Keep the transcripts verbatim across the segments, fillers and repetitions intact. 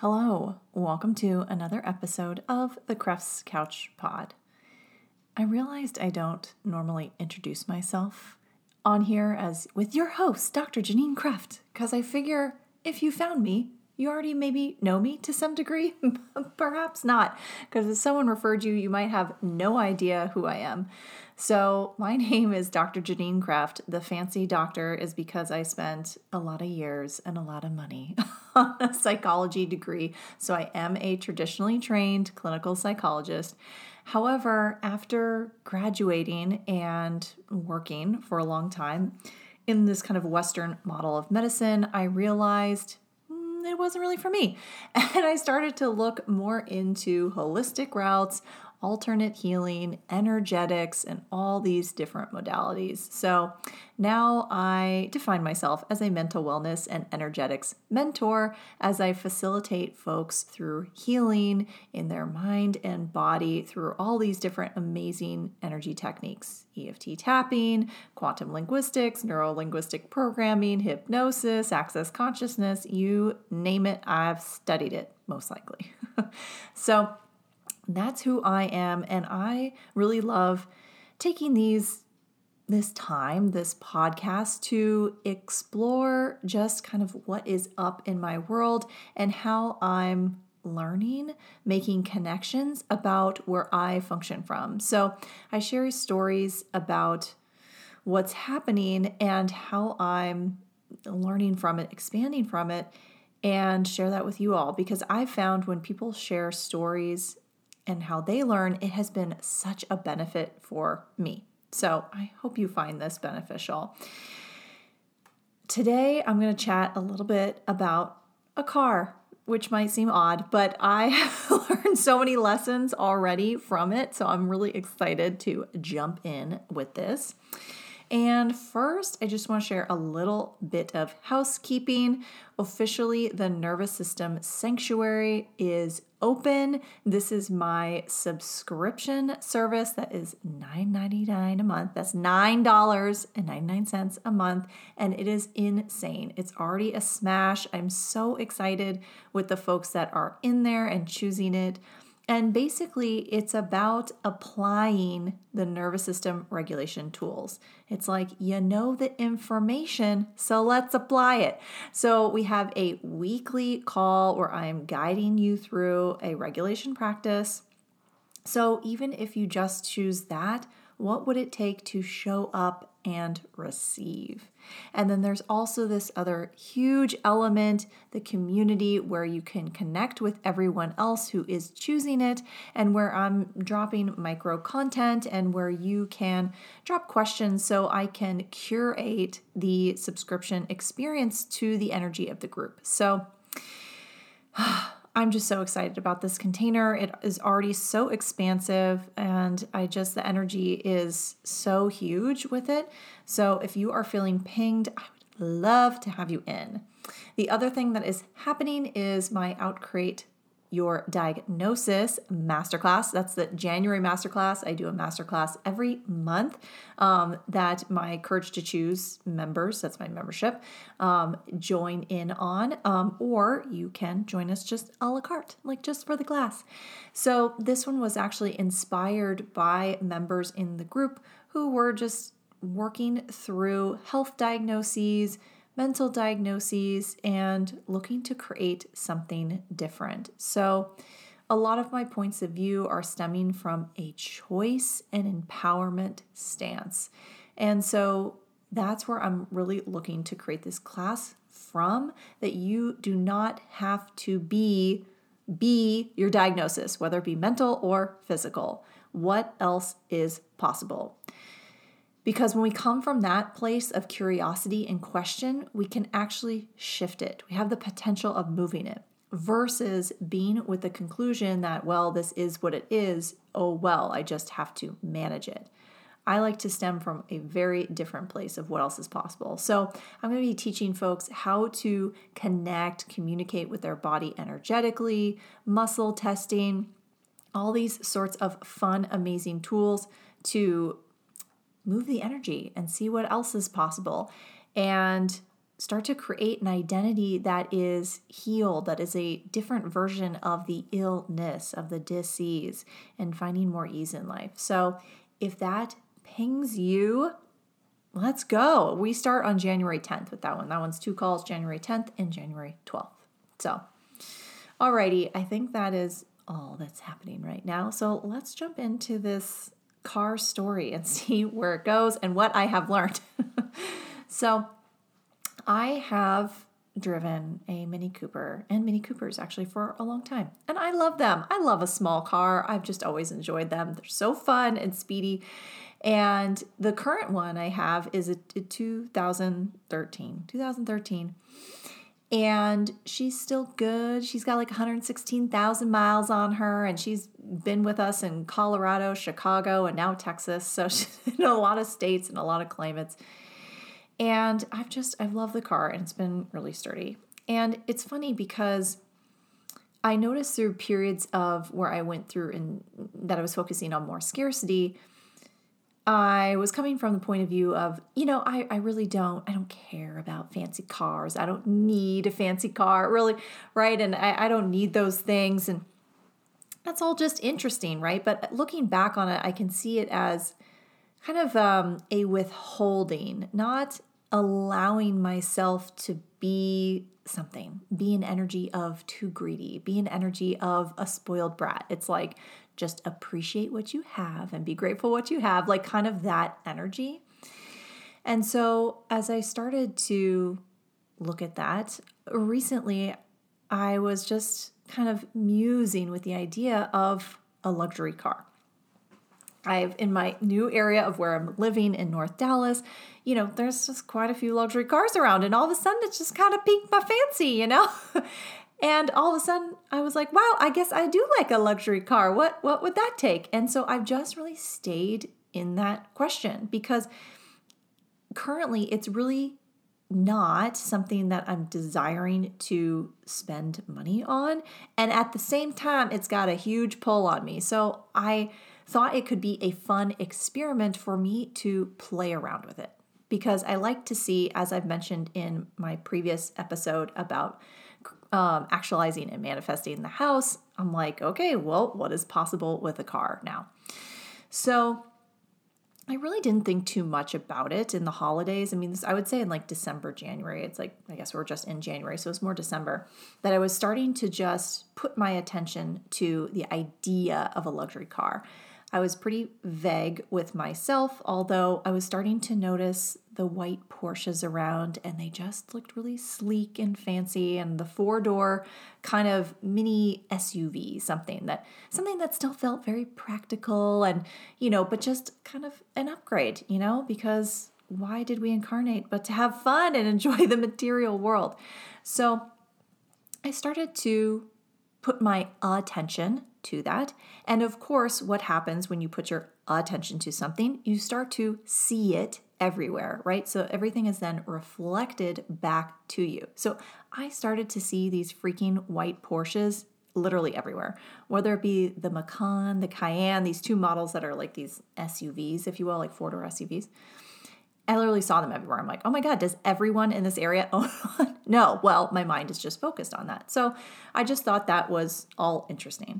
Hello, welcome to another episode of the Kreft's Couch Pod. I realized I don't normally introduce myself on here as with your host, Doctor Janine Kreft, because I figure if you found me, you already maybe know me to some degree. Perhaps not, because if someone referred you, you might have no idea who I am. So my name is Doctor Janine Kreft. The fancy doctor is because I spent a lot of years and a lot of money on a psychology degree. So I am a traditionally trained clinical psychologist. However, after graduating and working for a long time in this kind of Western model of medicine, I realized it wasn't really for me. And I started to look more into holistic routes, alternate healing, energetics, and all these different modalities. So now I define myself as a mental wellness and energetics mentor as I facilitate folks through healing in their mind and body through all these different amazing energy techniques: E F T tapping, quantum linguistics, neuro-linguistic programming, hypnosis, access consciousness, you name it, I've studied it, most likely. So that's who I am, and I really love taking these this time, this podcast, to explore just kind of what is up in my world and how I'm learning, making connections about where I function from. So I share stories about what's happening and how I'm learning from it, expanding from it, and share that with you all, because I've found when people share stories and how they learn, it has been such a benefit for me. So I hope you find this beneficial. Today, I'm going to chat a little bit about a car, which might seem odd, but I have learned so many lessons already from it. So I'm really excited to jump in with this. And first, I just want to share a little bit of housekeeping. Officially, the Nervous System Sanctuary is open. This is my subscription service that is nine dollars and ninety-nine cents a month. That's nine dollars and ninety-nine cents a month, and it is insane. It's already a smash. I'm so excited with the folks that are in there and choosing it. And basically, it's about applying the nervous system regulation tools. It's like, you know the information, so let's apply it. So we have a weekly call where I'm guiding you through a regulation practice. So even if you just choose that, what would it take to show up and receive? And then there's also this other huge element, the community, where you can connect with everyone else who is choosing it, and where I'm dropping micro content and where you can drop questions so I can curate the subscription experience to the energy of the group. So I'm just so excited about this container. It is already so expansive, and I just, the energy is so huge with it. So if you are feeling pinged, I would love to have you in. The other thing that is happening is my Outcreate Your Diagnosis Masterclass. That's the January Masterclass. I do a masterclass every month um, that my Courage to Choose members, that's my membership, um, join in on, um, or you can join us just a la carte, like just for the class. So this one was actually inspired by members in the group who were just working through health diagnoses, mental diagnoses, and looking to create something different. So a lot of my points of view are stemming from a choice and empowerment stance. And so that's where I'm really looking to create this class from, that you do not have to be, be your diagnosis, whether it be mental or physical. What else is possible? Because when we come from that place of curiosity and question, we can actually shift it. We have the potential of moving it, versus being with the conclusion that, well, this is what it is. Oh, well, I just have to manage it. I like to stem from a very different place of what else is possible. So I'm going to be teaching folks how to connect, communicate with their body energetically, muscle testing, all these sorts of fun, amazing tools to move the energy and see what else is possible. And start to create an identity that is healed, that is a different version of the illness, of the disease, and finding more ease in life. So if that pings you, let's go. We start on January tenth with that one. That one's two calls, January tenth and January twelfth. So, alrighty, I think that is all that's happening right now. So let's jump into this car story and see where it goes and what I have learned. So I have driven a Mini Cooper and Mini Coopers actually for a long time, and I love them. I love a small car. I've just always enjoyed them. They're so fun and speedy. And the current one I have is a, a twenty thirteen, twenty thirteen, and she's still good. She's got like one hundred sixteen thousand miles on her, and she's been with us in Colorado, Chicago, and now Texas. So she's in a lot of states and a lot of climates. And I've just, I've loved the car, and it's been really sturdy. And it's funny because I noticed through periods of where I went through and that I was focusing on more scarcity, I was coming from the point of view of, you know, I, I really don't, I don't care about fancy cars. I don't need a fancy car, really, right? And I, I don't need those things. And that's all just interesting, right? But looking back on it, I can see it as kind of um, a withholding, not allowing myself to be something, be an energy of too greedy, be an energy of a spoiled brat. It's like, just appreciate what you have and be grateful what you have, like kind of that energy. And so as I started to look at that, recently I was just kind of musing with the idea of a luxury car. I've, in my new area of where I'm living in North Dallas, you know, there's just quite a few luxury cars around, and all of a sudden it's just kind of piqued my fancy, you know? And all of a sudden I was like, wow, I guess I do like a luxury car. What what would that take? And so I've just really stayed in that question, because currently it's really not something that I'm desiring to spend money on. And at the same time, it's got a huge pull on me. So I thought it could be a fun experiment for me to play around with it, because I like to see, as I've mentioned in my previous episode about Um, actualizing and manifesting the house, I'm like, okay, well, what is possible with a car now? So I really didn't think too much about it in the holidays. I mean, this, I would say in like December, January, it's like, I guess we're just in January, so it's more December, that I was starting to just put my attention to the idea of a luxury car. I was pretty vague with myself, although I was starting to notice the white Porsches around, and they just looked really sleek and fancy, and the four-door kind of mini S U V, something that something that still felt very practical and, you know, but just kind of an upgrade, you know, because why did we incarnate but to have fun and enjoy the material world? So I started to put my attention to that. And of course, what happens when you put your attention to something, you start to see it everywhere, right? So everything is then reflected back to you. So I started to see these freaking white Porsches literally everywhere, whether it be the Macan, the Cayenne, these two models that are like these S U Vs, if you will, like four-door S U Vs. I literally saw them everywhere. I'm like, oh my God, does everyone in this area own one? No. Well, my mind is just focused on that. So I just thought that was all interesting.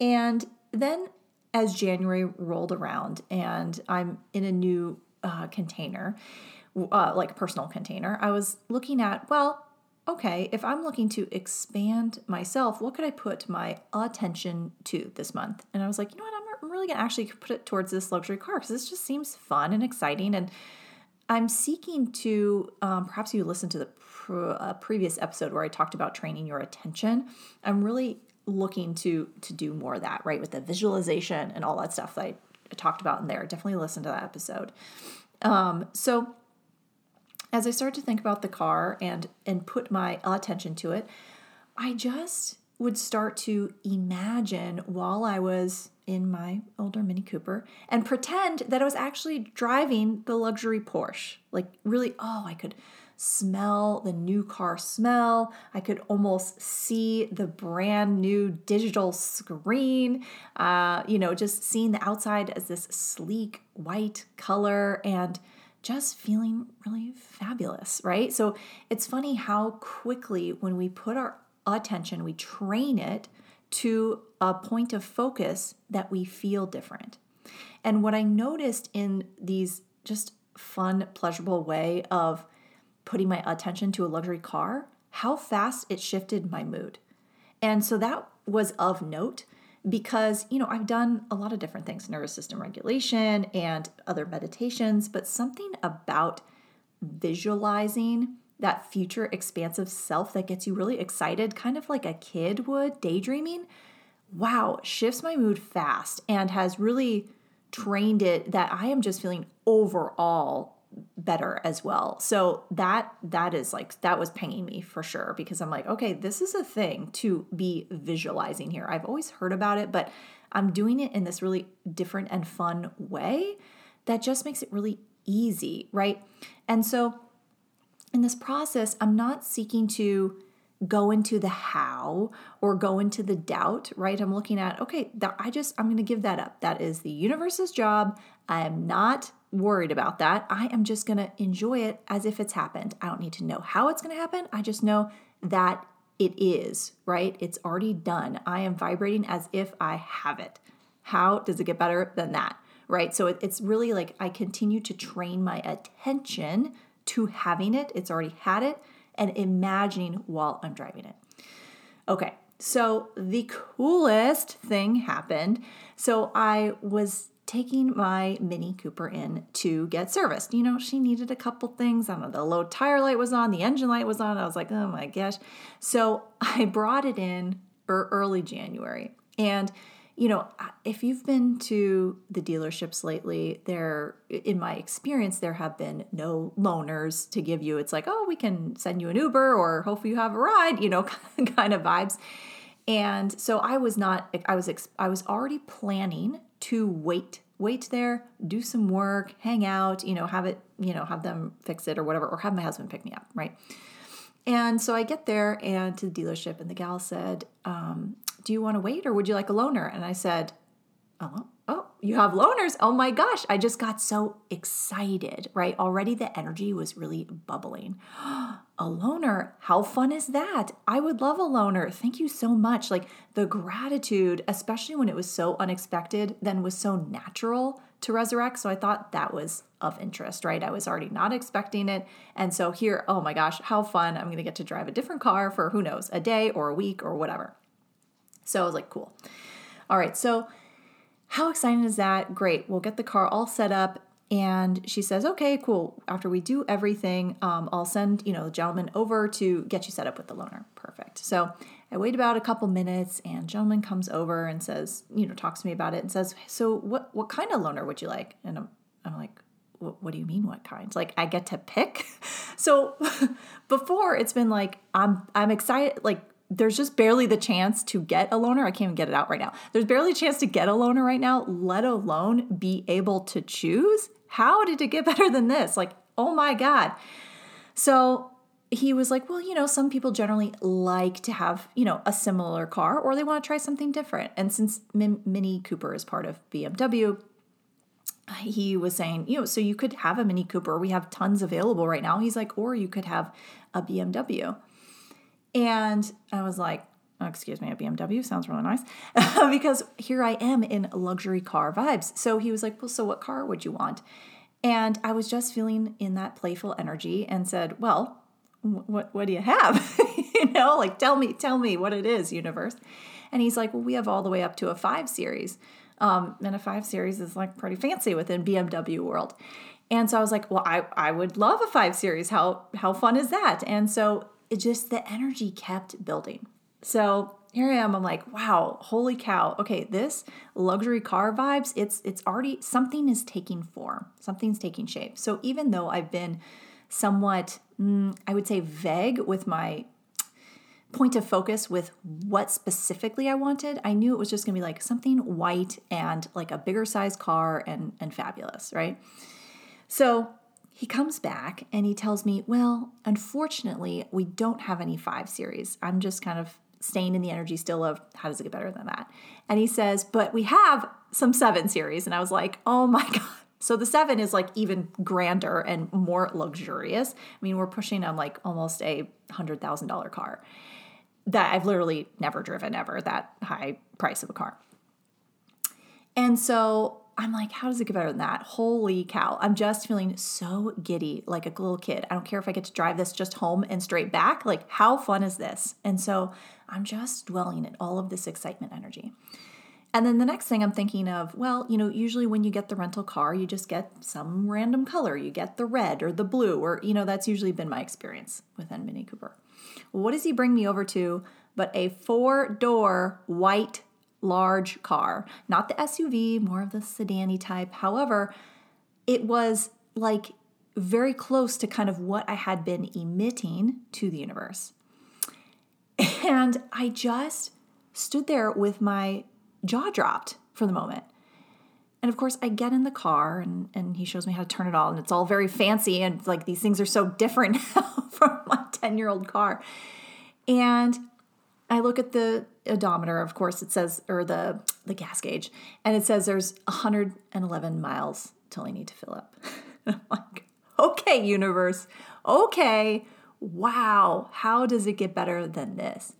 And then as January rolled around and I'm in a new uh, container, uh, like personal container, I was looking at, well, okay, if I'm looking to expand myself, what could I put my attention to this month? And I was like, you know what? I'm I'm really going to actually put it towards this luxury car, because this just seems fun and exciting. And I'm seeking to, um, perhaps you listened to the pre- uh, previous episode where I talked about training your attention. I'm really looking to to do more of that, right? With the visualization and all that stuff that I talked about in there. Definitely listen to that episode. Um, so as I started to think about the car and and put my attention to it, I just would start to imagine while I was in my older Mini Cooper and pretend that I was actually driving the luxury Porsche. Like really, oh, I could smell the new car smell. I could almost see the brand new digital screen, uh, you know, just seeing the outside as this sleek white color and just feeling really fabulous, right? So it's funny how quickly when we put our attention, we train it to a point of focus that we feel different. And what I noticed in these just fun, pleasurable way of putting my attention to a luxury car, how fast it shifted my mood. And so that was of note because, you know, I've done a lot of different things, nervous system regulation and other meditations, but something about visualizing that future expansive self that gets you really excited, kind of like a kid would, daydreaming, wow, shifts my mood fast and has really trained it that I am just feeling overall better as well. So that, that is like, that was pinging me for sure, because I'm like, okay, this is a thing to be visualizing here. I've always heard about it, but I'm doing it in this really different and fun way that just makes it really easy, right? And so in this process, I'm not seeking to go into the how or go into the doubt, right? I'm looking at, okay, that I just, I'm going to give that up. That is the universe's job. I am not worried about that. I am just going to enjoy it as if it's happened. I don't need to know how it's going to happen. I just know that it is, right? It's already done. I am vibrating as if I have it. How does it get better than that, right? So it, it's really like I continue to train my attention to having it. It's already had it, and imagining while I'm driving it. Okay, so the coolest thing happened. So I was taking my Mini Cooper in to get serviced. You know, she needed a couple things. I don't know, the low tire light was on, the engine light was on. I was like, oh my gosh. So I brought it in early January. And you know, if you've been to the dealerships lately, there, in my experience, there have been no loaners to give you. It's like, oh, we can send you an Uber or hope you have a ride, you know, kind of vibes. And so I was not, I was, I was already planning to wait, wait there, do some work, hang out, you know, have it, you know, have them fix it or whatever, or have my husband pick me up, right? And so I get there and to the dealership, and the gal said, um, do you want to wait or would you like a loaner? And I said, oh, oh, you have loaners. Oh my gosh. I just got so excited, right? Already the energy was really bubbling. A loaner. How fun is that? I would love a loaner. Thank you so much. Like the gratitude, especially when it was so unexpected, then was so natural to resurrect. So I thought that was of interest, right? I was already not expecting it. And so here, oh my gosh, how fun. I'm going to get to drive a different car for who knows, a day or a week or whatever. So I was like, cool. All right. So how exciting is that? Great. We'll get the car all set up. And she says, okay, cool. After we do everything, um, I'll send, you know, the gentleman over to get you set up with the loaner. Perfect. So I wait about a couple minutes and gentleman comes over and says, you know, talks to me about it and says, so what, what kind of loaner would you like? And I'm, I'm like, what do you mean? What kind? Like I get to pick. So before it's been like, I'm, I'm excited. Like, there's just barely the chance to get a loaner. I can't even get it out right now. There's barely a chance to get a loaner right now, let alone be able to choose. How did it get better than this? Like, oh my God. So he was like, well, you know, some people generally like to have, you know, a similar car or they want to try something different. And since Mini Cooper is part of B M W, he was saying, you know, so you could have a Mini Cooper. We have tons available right now. He's like, or you could have a B M W. And I was like, oh, excuse me, a B M W sounds really nice because here I am in luxury car vibes. So he was like, well, so what car would you want? And I was just feeling in that playful energy and said, well, what, what do you have? You know, like, tell me, tell me what it is, universe. And he's like, well, we have all the way up to a five series. Um, and a five series is like pretty fancy within B M W world. And so I was like, well, I, I would love a five series. How, how fun is that? And so it just, the energy kept building. So here I am. I'm like, wow, holy cow. Okay. This luxury car vibes, it's, it's already, something is taking form. Something's taking shape. So even though I've been somewhat, mm, I would say vague with my point of focus with what specifically I wanted, I knew it was just going to be like something white and like a bigger size car and, and fabulous. Right. So he comes back and he tells me, well, unfortunately, we don't have any five series. I'm just kind of staying in the energy still of how does it get better than that? And he says, but we have some seven series. And I was like, oh my God, So the seven is like even grander and more luxurious. I mean, we're pushing on like almost a one hundred thousand dollars car that I've literally never driven ever, that high price of a car. And so I'm like, how does it get better than that? Holy cow. I'm just feeling so giddy, like a little kid. I don't care if I get to drive this just home and straight back. Like, how fun is this? And so I'm just dwelling in all of this excitement energy. And then the next thing I'm thinking of, well, you know, usually when you get the rental car, you just get some random color. You get the red or the blue, or, you know, that's usually been my experience within Mini Cooper. Well, what does he bring me over to but a four-door white large car? Not the S U V, more of the sedan-y type. However, it was like very close to kind of what I had been emitting to the universe. And I just stood there with my jaw dropped for the moment. And of course, I get in the car and, and he shows me how to turn it all, and it's all very fancy, and like these things are so different from my ten-year-old car. And I look at the odometer, of course, it says, or the, the gas gauge, and it says there's one hundred eleven miles till I need to fill up. I'm like, okay, universe, okay, wow, how does it get better than this?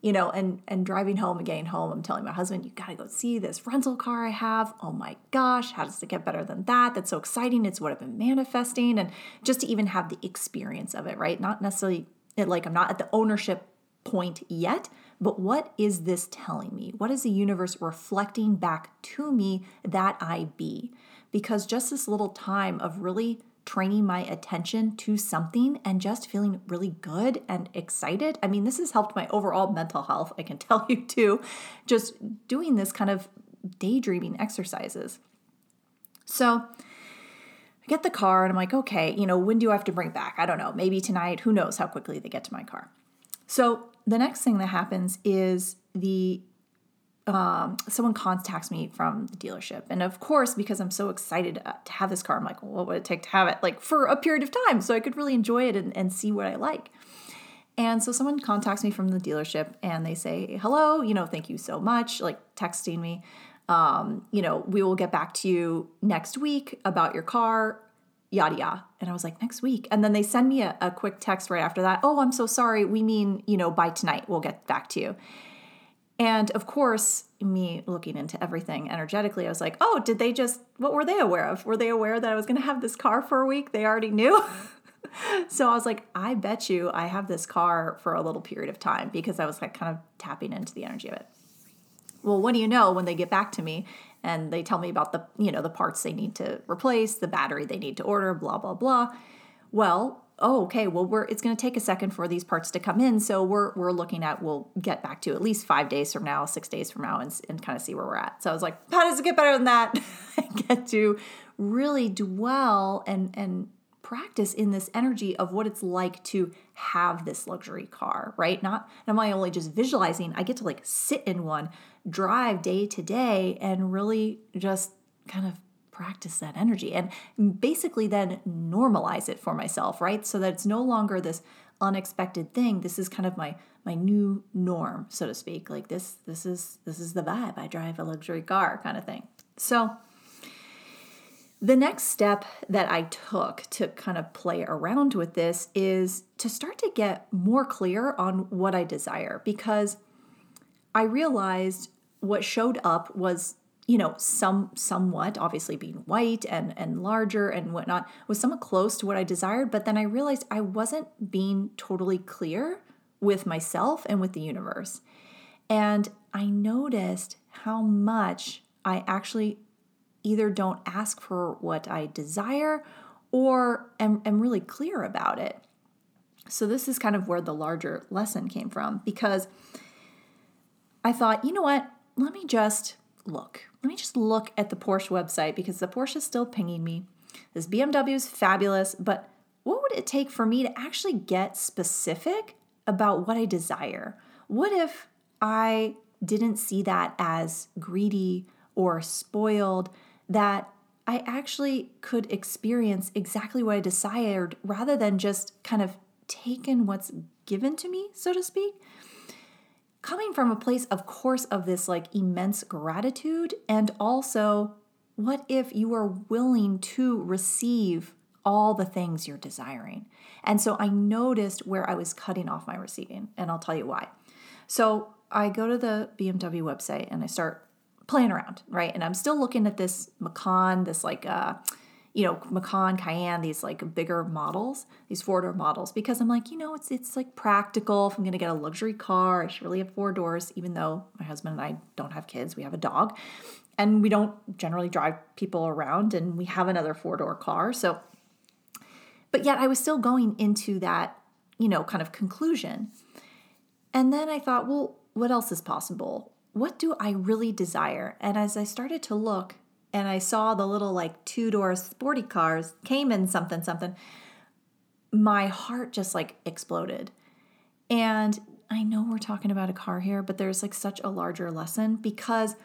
You know, and, and driving home and getting home, I'm telling my husband, you gotta go see this rental car I have. Oh my gosh, how does it get better than that? That's so exciting. It's what I've been manifesting. And just to even have the experience of it, right? Not necessarily, like, I'm not at the ownership point yet, but what is this telling me? What is the universe reflecting back to me that I be? Because just this little time of really training my attention to something and just feeling really good and excited. I mean, this has helped my overall mental health, I can tell you too, just doing this kind of daydreaming exercises. So I get the car and I'm like, okay, you know, when do I have to bring it back? I don't know, maybe tonight, who knows how quickly they get to my car. So the next thing that happens is the Um, someone contacts me from the dealership. And of course, because I'm so excited to have this car, I'm like, well, what would it take to have it? Like for a period of time so I could really enjoy it and, and see what I like. And so someone contacts me from the dealership and they say, hello, you know, thank you so much, like texting me. Um, you know, we will get back to you next week about your car, yada, yada. And I was like, next week. And then they send me a, a quick text right after that. Oh, I'm so sorry. We mean, you know, by tonight, we'll get back to you. And of course, me looking into everything energetically, I was like, oh, did they just, what were they aware of? Were they aware that I was going to have this car for a week? They already knew. So I was like, I bet you I have this car for a little period of time, because I was like kind of tapping into the energy of it. Well, what do you know when they get back to me and they tell me about the, you know, the parts they need to replace, the battery they need to order, blah, blah, blah. Well, oh, okay, well, we're it's going to take a second for these parts to come in, so we're we're looking at, we'll get back to at least five days from now, six days from now, and, and kind of see where we're at. So I was like, how does it get better than that? I get to really dwell and, and practice in this energy of what it's like to have this luxury car, right? Not am I only just visualizing, I get to like sit in one, drive day to day, and really just kind of practice that energy and basically then normalize it for myself, right? So that it's no longer this unexpected thing. This is kind of my my new norm, so to speak. Like this, this is this is the vibe. I drive a luxury car kind of thing. So the next step that I took to kind of play around with this is to start to get more clear on what I desire, because I realized what showed up was, you know, some somewhat, obviously being white and, and larger and whatnot, was somewhat close to what I desired. But then I realized I wasn't being totally clear with myself and with the universe. And I noticed how much I actually either don't ask for what I desire or am, am really clear about it. So this is kind of where the larger lesson came from, because I thought, you know what, let me just look. Let me just look at the Porsche website, because the Porsche is still pinging me. This B M W is fabulous, but what would it take for me to actually get specific about what I desire? What if I didn't see that as greedy or spoiled, that I actually could experience exactly what I desired rather than just kind of taking what's given to me, so to speak? Coming from a place, of course, of this like immense gratitude and also What if you are willing to receive all the things you're desiring? And so I noticed where I was cutting off my receiving, and I'll tell you why. So I go to the B M W website and I start playing around, right? And I'm still looking at this Macan, this like, uh, you know, Macan, Cayenne, these like bigger models, these four-door models, because I'm like, you know, it's it's like practical. If I'm going to get a luxury car, I should really have four doors, even though my husband and I don't have kids. We have a dog, and we don't generally drive people around, and we have another four-door car. So, but yet I was still going into that, you know, kind of conclusion. And then I thought, well, what else is possible? What do I really desire? And as I started to look and I saw the little like two-door sporty cars, Cayman something, something, my heart just like exploded. And I know we're talking about a car here, but there's like such a larger lesson, because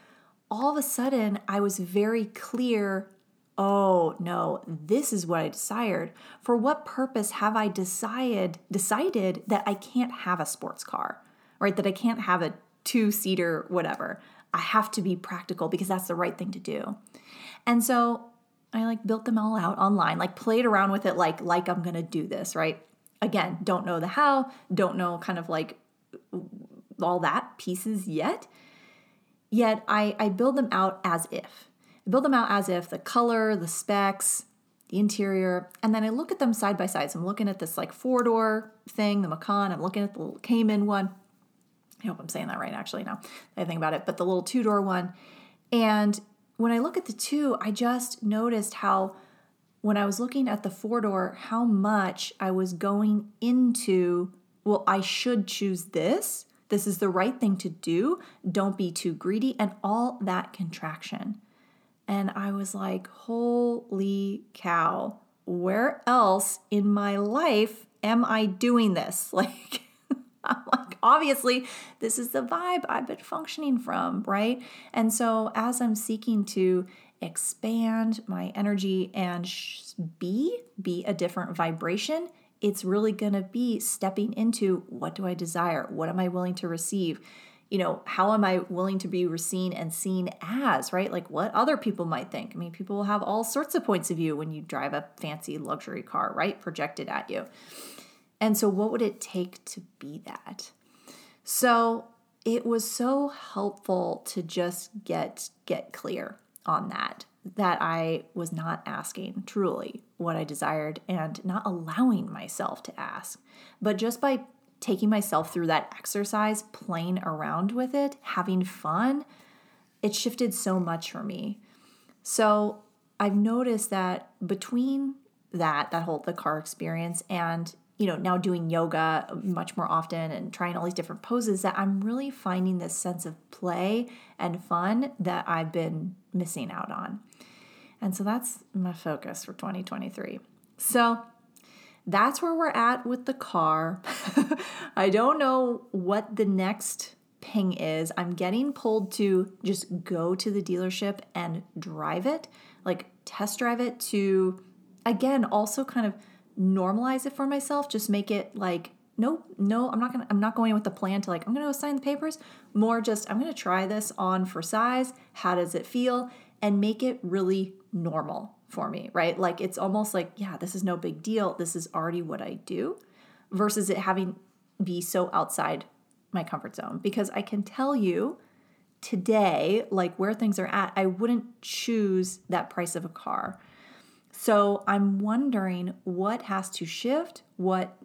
all of a sudden I was very clear, oh no, this is what I desired. For what purpose have I decided, decided that I can't have a sports car, right? That I can't have a two-seater, whatever. I have to be practical because that's the right thing to do. And so I like built them all out online, like played around with it, like, like I'm going to do this, right? Again, don't know the how, don't know kind of like all that pieces yet. Yet I, I build them out as if. I build them out as if the color, the specs, the interior, and then I look at them side by side. So I'm looking at this like four-door thing, the Macan, I'm looking at the little Cayman one. I hope I'm saying that right, actually, now that I think about it, but the little two-door one. And when I look at the two, I just noticed how when I was looking at the four-door, how much I was going into, well, I should choose this. This is the right thing to do. Don't be too greedy, and all that contraction. And I was like, holy cow, where else in my life am I doing this? Like, I'm like, obviously, this is the vibe I've been functioning from, right? And so as I'm seeking to expand my energy and sh- be, be a different vibration, it's really going to be stepping into, what do I desire? What am I willing to receive? You know, how am I willing to be seen and seen as, right? Like what other people might think. I mean, people will have all sorts of points of view when you drive a fancy luxury car, right? Projected at you. And so what would it take to be that? So it was so helpful to just get get clear on that, that I was not asking truly what I desired and not allowing myself to ask. But just by taking myself through that exercise, playing around with it, having fun, it shifted so much for me. So I've noticed that between that, that whole, the car experience and, you know, now doing yoga much more often and trying all these different poses, that I'm really finding this sense of play and fun that I've been missing out on. And so that's my focus for twenty twenty-three. So that's where we're at with the car. I don't know what the next ping is. I'm getting pulled to just go to the dealership and drive it, like test drive it to, again, also kind of normalize it for myself, just make it like, no, no, I'm not going to, I'm not going with the plan to like, I'm going to go sign the papers, more just, I'm going to try this on for size. How does it feel? And make it really normal for me, right? Like, it's almost like, yeah, this is no big deal. This is already what I do, versus it having be so outside my comfort zone. Because I can tell you today, like where things are at, I wouldn't choose that price of a car. So I'm wondering what has to shift, what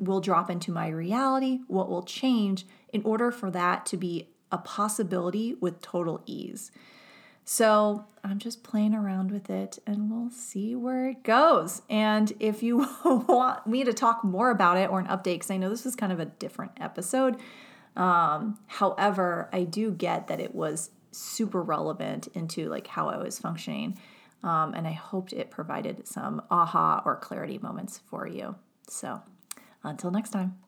will drop into my reality, what will change in order for that to be a possibility with total ease. So I'm just playing around with it, and we'll see where it goes. And if you want me to talk more about it or an update, because I know this is kind of a different episode. Um, however, I do get that it was super relevant into like how I was functioning. Um, and I hoped it provided some aha or clarity moments for you. So until next time.